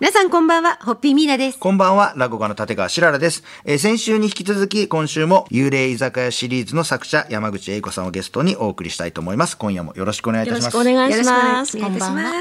皆さんこんばんは、ホッピーミーナです。こんばんは、落語家の立川しららです。先週に引き続き今週も幽霊居酒屋シリーズの作者山口恵子さんをゲストにお送りしたいと思います。今夜もよろしくお願いいたします。よろしくお願いします。こんばんは。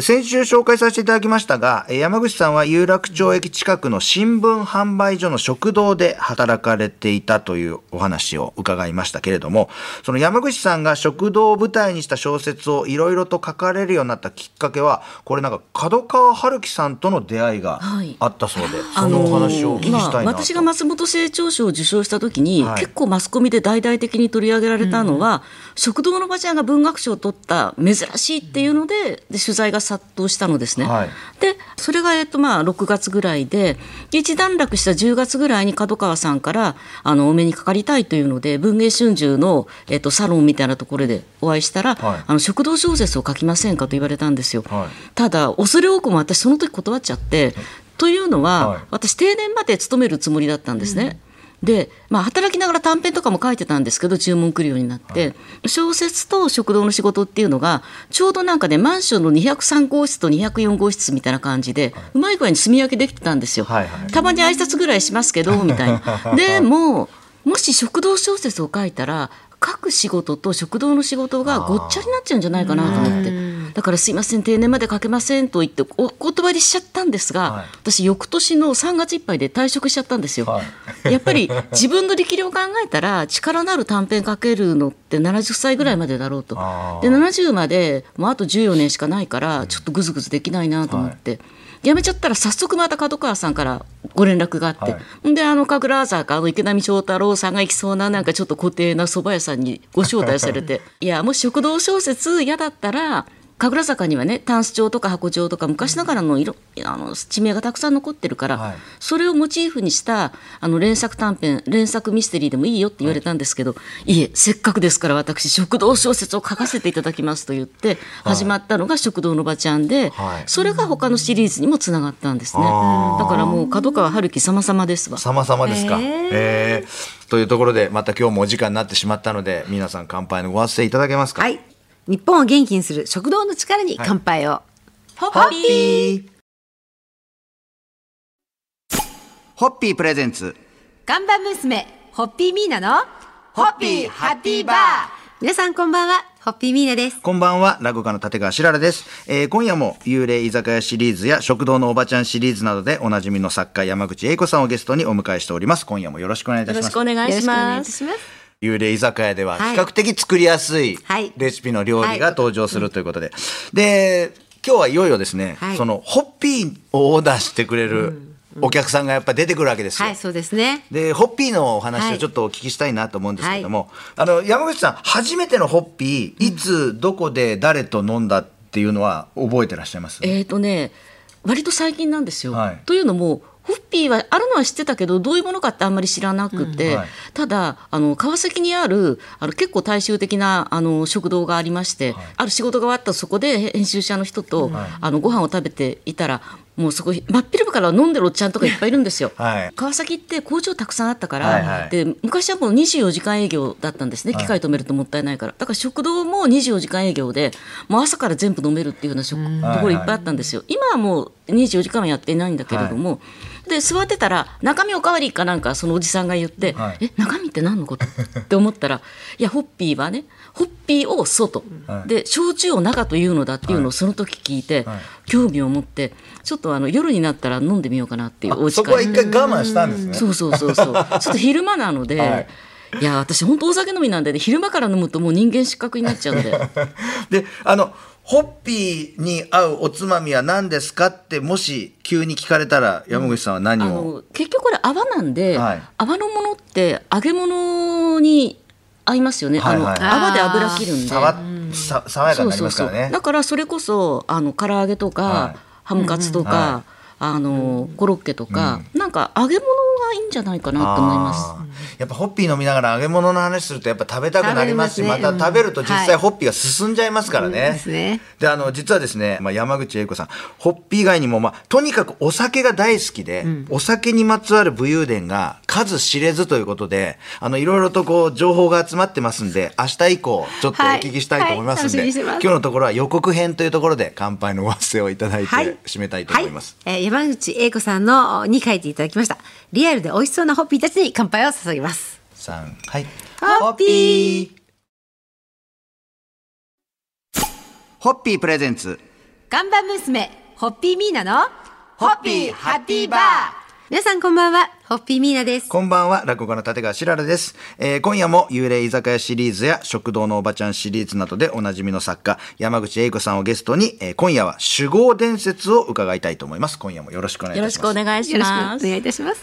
先週紹介させていただきましたが、山口さんは有楽町駅近くの新聞販売所の食堂で働かれていたというお話を伺いましたけれども、その山口さんが食堂を舞台にした小説をいろいろと書かれるようになったきっかけは、これなんか角川春樹さんとの出会いがあったそうで、はい、そのお話をお聞きしたいなと、私が松本清張賞を受賞した時に、はい、結構マスコミで大々的に取り上げられたのは、うん、食堂のばちゃんが文学賞を取った珍しいっていうの で取材が殺到したのですね、はい、でそれが、6月ぐらいで、一段落した10月ぐらいに角川さんからお目にかかりたいというので、文藝春秋の、サロンみたいなところでお会いしたら、はい、食堂小説を書きませんかと言われたんですよ、はい、ただ恐れ多くも私その時断っちゃって、はい、というのは、はい、私定年まで勤めるつもりだったんですね、うんで働きながら短編とかも書いてたんですけど、注文来るようになって、はい、小説と食堂の仕事っていうのがちょうどマンションの203号室と204号室みたいな感じで、はい、うまい具合に住み分けできてたんですよ、はいはい、たまに挨拶ぐらいしますけどみたいなでも、もし食堂小説を書いたら書く仕事と食堂の仕事がごっちゃになっちゃうんじゃないかなと思って、だからすいません定年まで書けませんと言ってお断りしちゃったんですが、はい、私翌年の3月いっぱいで退職しちゃったんですよ、はい、やっぱり自分の力量を考えたら力のある短編書けるのって70歳ぐらいまでだろうと、で70までもうあと14年しかないからちょっとグズグズできないなと思って、はい、辞めちゃったら早速また角川さんからご連絡があって、はい、で神楽坂の池波正太郎さんが行きそうなちょっと固定な蕎麦屋さんにご招待されていやもし食堂小説嫌だったら神楽坂にはね、タンス帳とか箱帳とか昔ながらの地名がたくさん残ってるから、はい、それをモチーフにした連作短編、連作ミステリーでもいいよって言われたんですけど、はい、いえせっかくですから私食堂小説を書かせていただきますと言って始まったのが食堂のばちゃんで、はい、それが他のシリーズにもつながったんですね、はい、だからもう角川春樹様々ですわ。様々ですか。というところでまた今日もお時間になってしまったので、皆さん乾杯のご発声いただけますか。はい、日本を元気にする食堂の力に乾杯を、はい、ホッピーホッピープレゼンツガンバ娘ホッピーミーナのホッピーハッピーバー。皆さんこんばんは、ホッピーミーナです。こんばんは、落語家の立川しららです。今夜も幽霊居酒屋シリーズや食堂のおばちゃんシリーズなどでおなじみの作家山口恵子さんをゲストにお迎えしております。今夜もよろしくお願いいたします。よろしくお願いします。幽霊居酒屋では比較的作りやすいレシピの料理が登場するということで、で今日はいよいよですね、はい、そのホッピーをオーダーしてくれるお客さんがやっぱり出てくるわけですよ、はい、そうですね。でホッピーのお話をちょっとお聞きしたいなと思うんですけども、はい、山口さん初めてのホッピーいつどこで誰と飲んだっていうのは覚えてらっしゃいます？割と最近なんですよ、はい、というのもホッピーはあるのは知ってたけどどういうものかってあんまり知らなくて、うんはい、ただ川崎にある結構大衆的な食堂がありまして、はい、ある仕事が終わったそこで編集者の人と、はい、ご飯を食べていたらもうそこ真っ昼間から飲んでるおっちゃんとかいっぱいいるんですよ、はい、川崎って工場たくさんあったから、はいはい、で昔はもう24時間営業だったんですね、はい、機械止めるともったいないから、だから食堂も24時間営業でもう朝から全部飲めるっていうようなところいっぱいあったんですよ、はいはい、今はもう24時間はやっていないんだけれども、はい、で座ってたら中身おかわりかなんかそのおじさんが言って、はい、中身って何のことって思ったらいやホッピーはねホッピーを外、はい、で焼酎を中というのだっていうのをその時聞いて、はいはい、興味を持ってちょっと夜になったら飲んでみようかなっていうお家からそこは一回我慢したんですね。そうちょっと昼間なので、はい、いや私本当お酒飲みなんで、ね、昼間から飲むともう人間失格になっちゃうんででホッピーに合うおつまみは何ですかってもし急に聞かれたら山口さんは何を、結局これ泡なんで、はい、泡のものって揚げ物に合いますよね、はいはい、泡で油切るんで爽やかになりますからね。そうそうそう、だからそれこそ唐揚げとか、はい、ハムカツとか、コロッケとか、うん、なんか揚げ物はいいんじゃないかなと思います。やっぱホッピー飲みながら揚げ物の話するとやっぱ食べたくなりますし、 また食べると実際ホッピーが進んじゃいますからね、はい、ですね。で実はですね、山口英子さんホッピー以外にも、とにかくお酒が大好きで、お酒にまつわる武勇伝が数知れずということで、いろいろとこう情報が集まってますんで、明日以降ちょっとお聞きしたいと思いますんで、はいはい、今日のところは予告編というところで乾杯のお忘れをいただいて締めたいと思います、はいはい。山口英子さんのに書いていただきましたリアルで美味しそうなホッピーたちに乾杯を注ぎます。3、はい、ホッピーホッピープレゼンツガンバ娘ホッピーミーナのホッピーハッピーバー。皆さんこんばんは、ホッピーミーナです。こんばんは、落語家の立川しららです、今夜も幽霊居酒屋シリーズや食堂のおばちゃんシリーズなどでおなじみの作家山口英子さんをゲストに、今夜は酒豪伝説を伺いたいと思います。今夜もよろしくお願いいたします。よろしくお願いします。よろしくお願いいたします。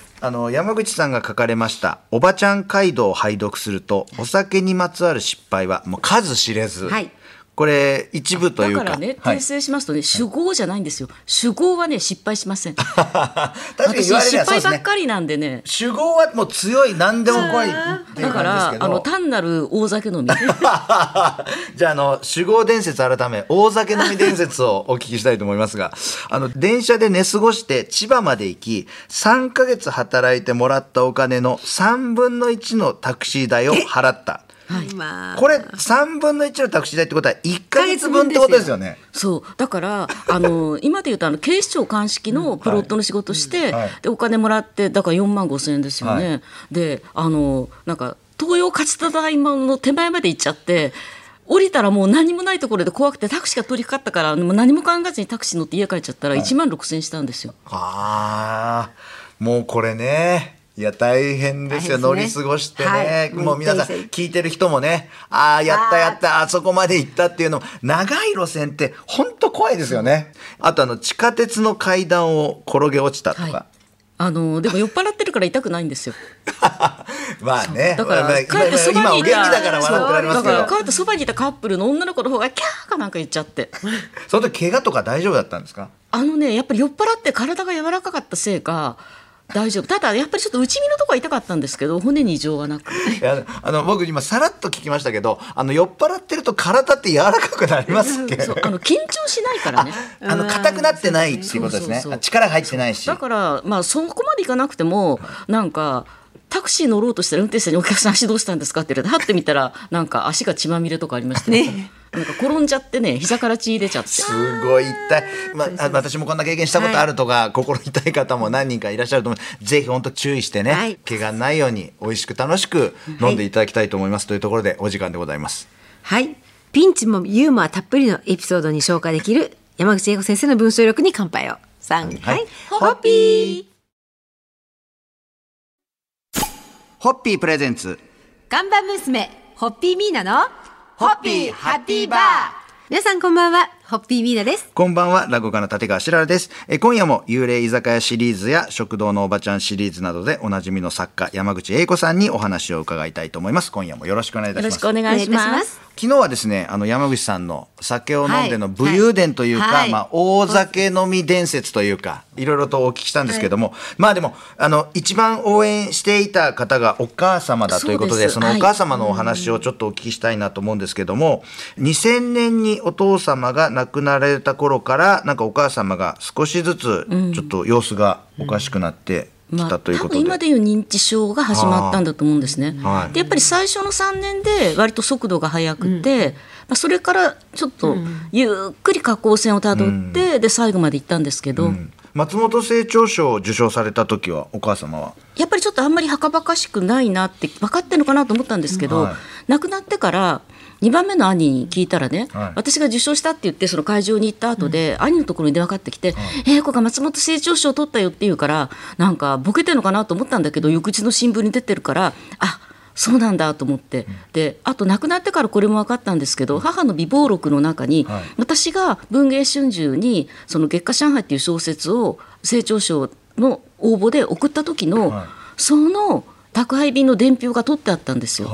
山口さんが書かれましたおばちゃん街道を拝読するとお酒にまつわる失敗はもう数知れず、はい、これ一部というかだからね、訂正しますとね、酒豪じゃないんですよ。酒豪はね失敗しません。確かに言われればそうですね。失敗ばっかりなんでね。酒豪はもう強い、何でも怖いっていう感じですけど。だから単なる大酒飲み。じゃあ酒豪伝説改め大酒飲み伝説をお聞きしたいと思いますが、電車で寝過ごして千葉まで行き、3ヶ月働いてもらったお金の3分の1のタクシー代を払った。はい、これ3分の1のタクシー代ってことは1ヶ月分ってことですよね。そうだから今でいうと警視庁鑑識のプロットの仕事して、はい、でお金もらってだから45,000円ですよね、はい、でなんか東洋勝ちただ今の手前まで行っちゃって降りたらもう何もないところで怖くてタクシーが通りかかったからもう何も考えずにタクシー乗って家帰っちゃったら16,000円したんですよ、はい、もうこれねいや大変ですよ、乗り過ごしてね、はい、もう皆さん聞いてる人もね、ああやったやったあそこまで行ったっていうのも長い路線って本当怖いですよね。あと地下鉄の階段を転げ落ちたとか、はい、でも酔っ払ってるから痛くないんですよ。まあね、だから今お元気だから笑ってられますけど、だから帰ってそばにいたカップルの女の子の方がキャーかなんか言っちゃってその時怪我とか大丈夫だったんですか？やっぱり酔っ払って体が柔らかかったせいか大丈夫。ただやっぱりちょっと内身のところは痛かったんですけど骨に異常はなくいや僕今さらっと聞きましたけど酔っ払ってると体って柔らかくなりますっけ？そう緊張しないからね、硬くなってないっていうことですね。そうそうそう、力が入ってないし、だから、そこまでいかなくてもなんかタクシー乗ろうとしたら運転手にお客さん足どうしたんですかって言われてはってみたらなんか足が血まみれとかありましたね。なんか転んじゃってね、膝から血出ちゃってすごい痛い、私もこんな経験したことあるとか、はい、心痛い方も何人かいらっしゃると思う。ぜひ本当注意してね、はい、怪我ないように美味しく楽しく飲んでいただきたいと思います、はい、というところでお時間でございます。はい、ピンチもユーモアたっぷりのエピソードに昇華できる山口英子先生の文章力に乾杯を。3、はいはい、ホッピーホッピープレゼンツ看板娘ホッピーミーナのホッピーハッピーバー。皆さんこんばんは、ホッピーミーナです。こんばんは、落語家の立川しららです。今夜も幽霊居酒屋シリーズや食堂のおばちゃんシリーズなどでおなじみの作家山口英子さんにお話を伺いたいと思います。今夜もよろしくお願いいたします。よろしくお願いします。昨日はですね、山口さんの酒を飲んでの武勇伝というか、はいはい、大酒飲み伝説というかいろいろとお聞きしたんですけども、はい、でも一番応援していた方がお母様だということで、そのお母様のお話をちょっとお聞きしたいなと思うんですけども、2000年にお父様が亡くなられた頃からなんかお母様が少しずつちょっと様子がおかしくなって、ということで、多分今でいう認知症が始まったんだと思うんですね、はい、でやっぱり最初の3年で割と速度が速くて、それからちょっとゆっくり下降線をたどって、で最後まで行ったんですけど、松本清張賞を受賞された時はお母様はやっぱりちょっとあんまりはかばかしくないなって分かってるのかなと思ったんですけど、亡くなってから2番目の兄に聞いたらね、私が受賞したって言ってその会場に行った後で、兄のところに電話かかってきて、英子が松本清張賞を取ったよって言うから、なんかボケてるのかなと思ったんだけど翌日の新聞に出てるから、あそうなんだと思って、であと亡くなってからこれも分かったんですけど、母の備忘録の中に、私が文藝春秋にその月下上海っていう小説を清張賞の応募で送った時の、その宅配便の伝票が取ってあったんですよ、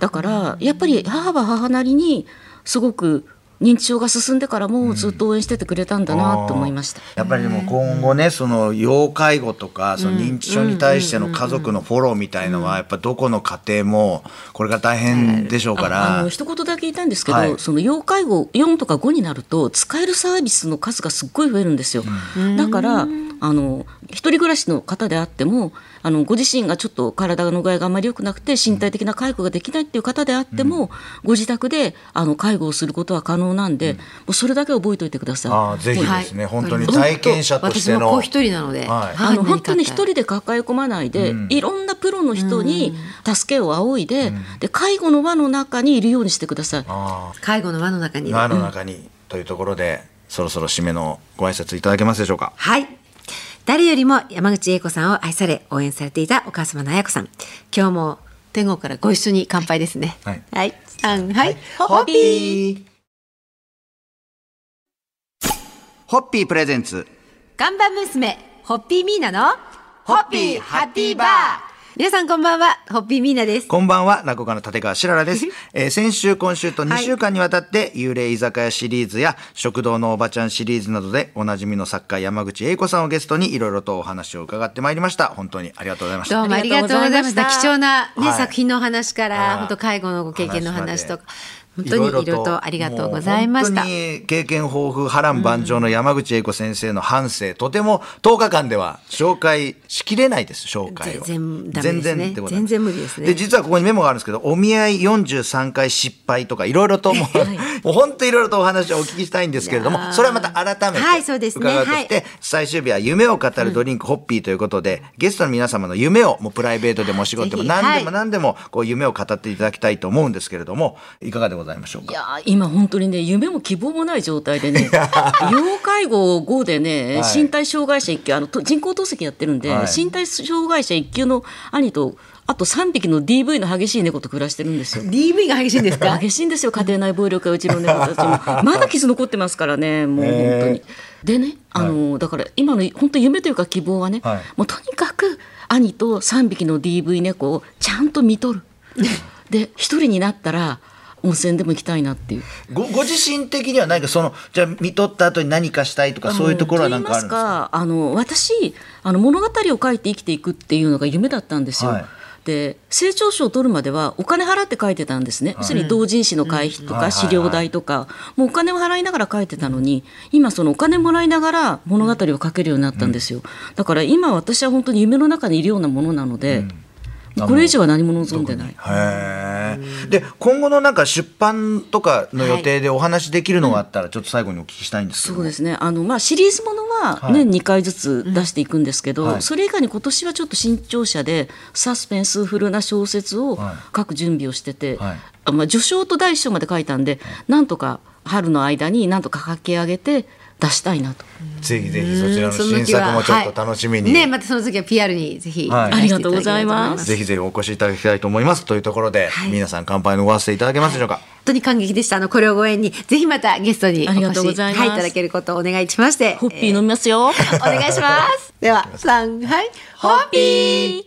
だからやっぱり母は母なりにすごく認知症が進んでからもずっと応援しててくれたんだなと思いました、やっぱりでも今後ね、その要介護とかその認知症に対しての家族のフォローみたいのはやっぱどこの家庭もこれが大変でしょうから、一言だけ言いたいんですけど、その要介護4とか5になると使えるサービスの数がすっごい増えるんですよ、だから一人暮らしの方であってもご自身がちょっと体の具合があまり良くなくて身体的な介護ができないっていう方であっても、ご自宅で介護をすることは可能なんで、もうそれだけ覚えておいてください。ぜひですね、本当に体験者としての、私もこう一人なので、本当に一人で抱え込まないで、いろんなプロの人に助けを仰いで、で介護の輪の中にいるようにしてください。介護の輪の中に、というところでそろそろ締めのご挨拶いただけますでしょうか。誰よりも山口恵子さんを愛され応援されていたお母様の彩子さん、今日も天国からご一緒に乾杯ですね。ホッピーホッピープレゼンツ看板娘ホッピーミーナのホッピーハッピーバー。皆さんこんばんは、ホッピーミーナです。こんばんは、落語家の立川しららです、先週今週と2週間にわたって幽霊居酒屋シリーズや食堂のおばちゃんシリーズなどでおなじみの作家山口恵子さんをゲストにいろいろとお話を伺ってまいりました。本当にありがとうございました。どうもありがとうございました。貴重な、作品のお話から本当介護のご経験の話とか本当にいろいろとありがとうございました。本当に経験豊富、波乱万丈の山口恵子先生の半生、とても10日間では紹介しきれないです。紹介を全然無理ですね。で実はここにメモがあるんですけど、お見合い43回失敗とかいろいろともう本当いろいろとお話をお聞きしたいんですけれども、それはまた改めて伺うとして、最終日は夢を語るドリンクホッピーということで、ゲストの皆様の夢をもうプライベートでもお仕事でも何でも何でもこう夢を語っていただきたいと思うんですけれども、いかがでございますか。いや今本当にね、夢も希望もない状態でね要介護5でね、身体障害者1級人工透析やってるんで、身体障害者1級の兄とあと3匹の DV の激しい猫と暮らしてるんですよ。DV が激しいんですか。激しいんですよ。家庭内暴力がうちの猫たちもまだ傷残ってますからね、もう本当に。でね、だから今の本当夢というか希望はね、もうとにかく兄と3匹の DV 猫をちゃんと見とるで一人になったら温泉でも行きたいなっていう。 ご自身的には何かそのじゃあ見とった後に何かしたいとかそういうところは何かあるんですか。私物語を書いて生きていくっていうのが夢だったんですよ、で成長賞を取るまではお金払って書いてたんですね、要するに同人誌の会費とか資料代とか、もうお金を払いながら書いてたのに、今そのお金もらいながら物語を書けるようになったんですよ、だから今私は本当に夢の中にいるようなものなので、これ以上は何も望んでない。で今後のなんか出版とかの予定でお話できるのがあったらちょっと最後にお聞きしたいんですけど、そうですね、シリーズものは年2回ずつ出していくんですけど、それ以外に今年はちょっと新潮社でサスペンスフルな小説を書く準備をしてて、序章と第一章まで書いたんで、なんとか春の間になんとか書き上げて出したいなと。ぜひぜひそちらの新作もちょっと楽しみに、またその時は PR にぜひ、ありがとうございます。ぜひぜひお越しいただきたいと思います。というところで、皆さん乾杯のご挨拶いただけますでしょうか。本当に感激でした。これをご縁にぜひまたゲストにお越しいただけることをお願いしまして、ホッピー飲みますよ、お願いしますでは3、ホッピー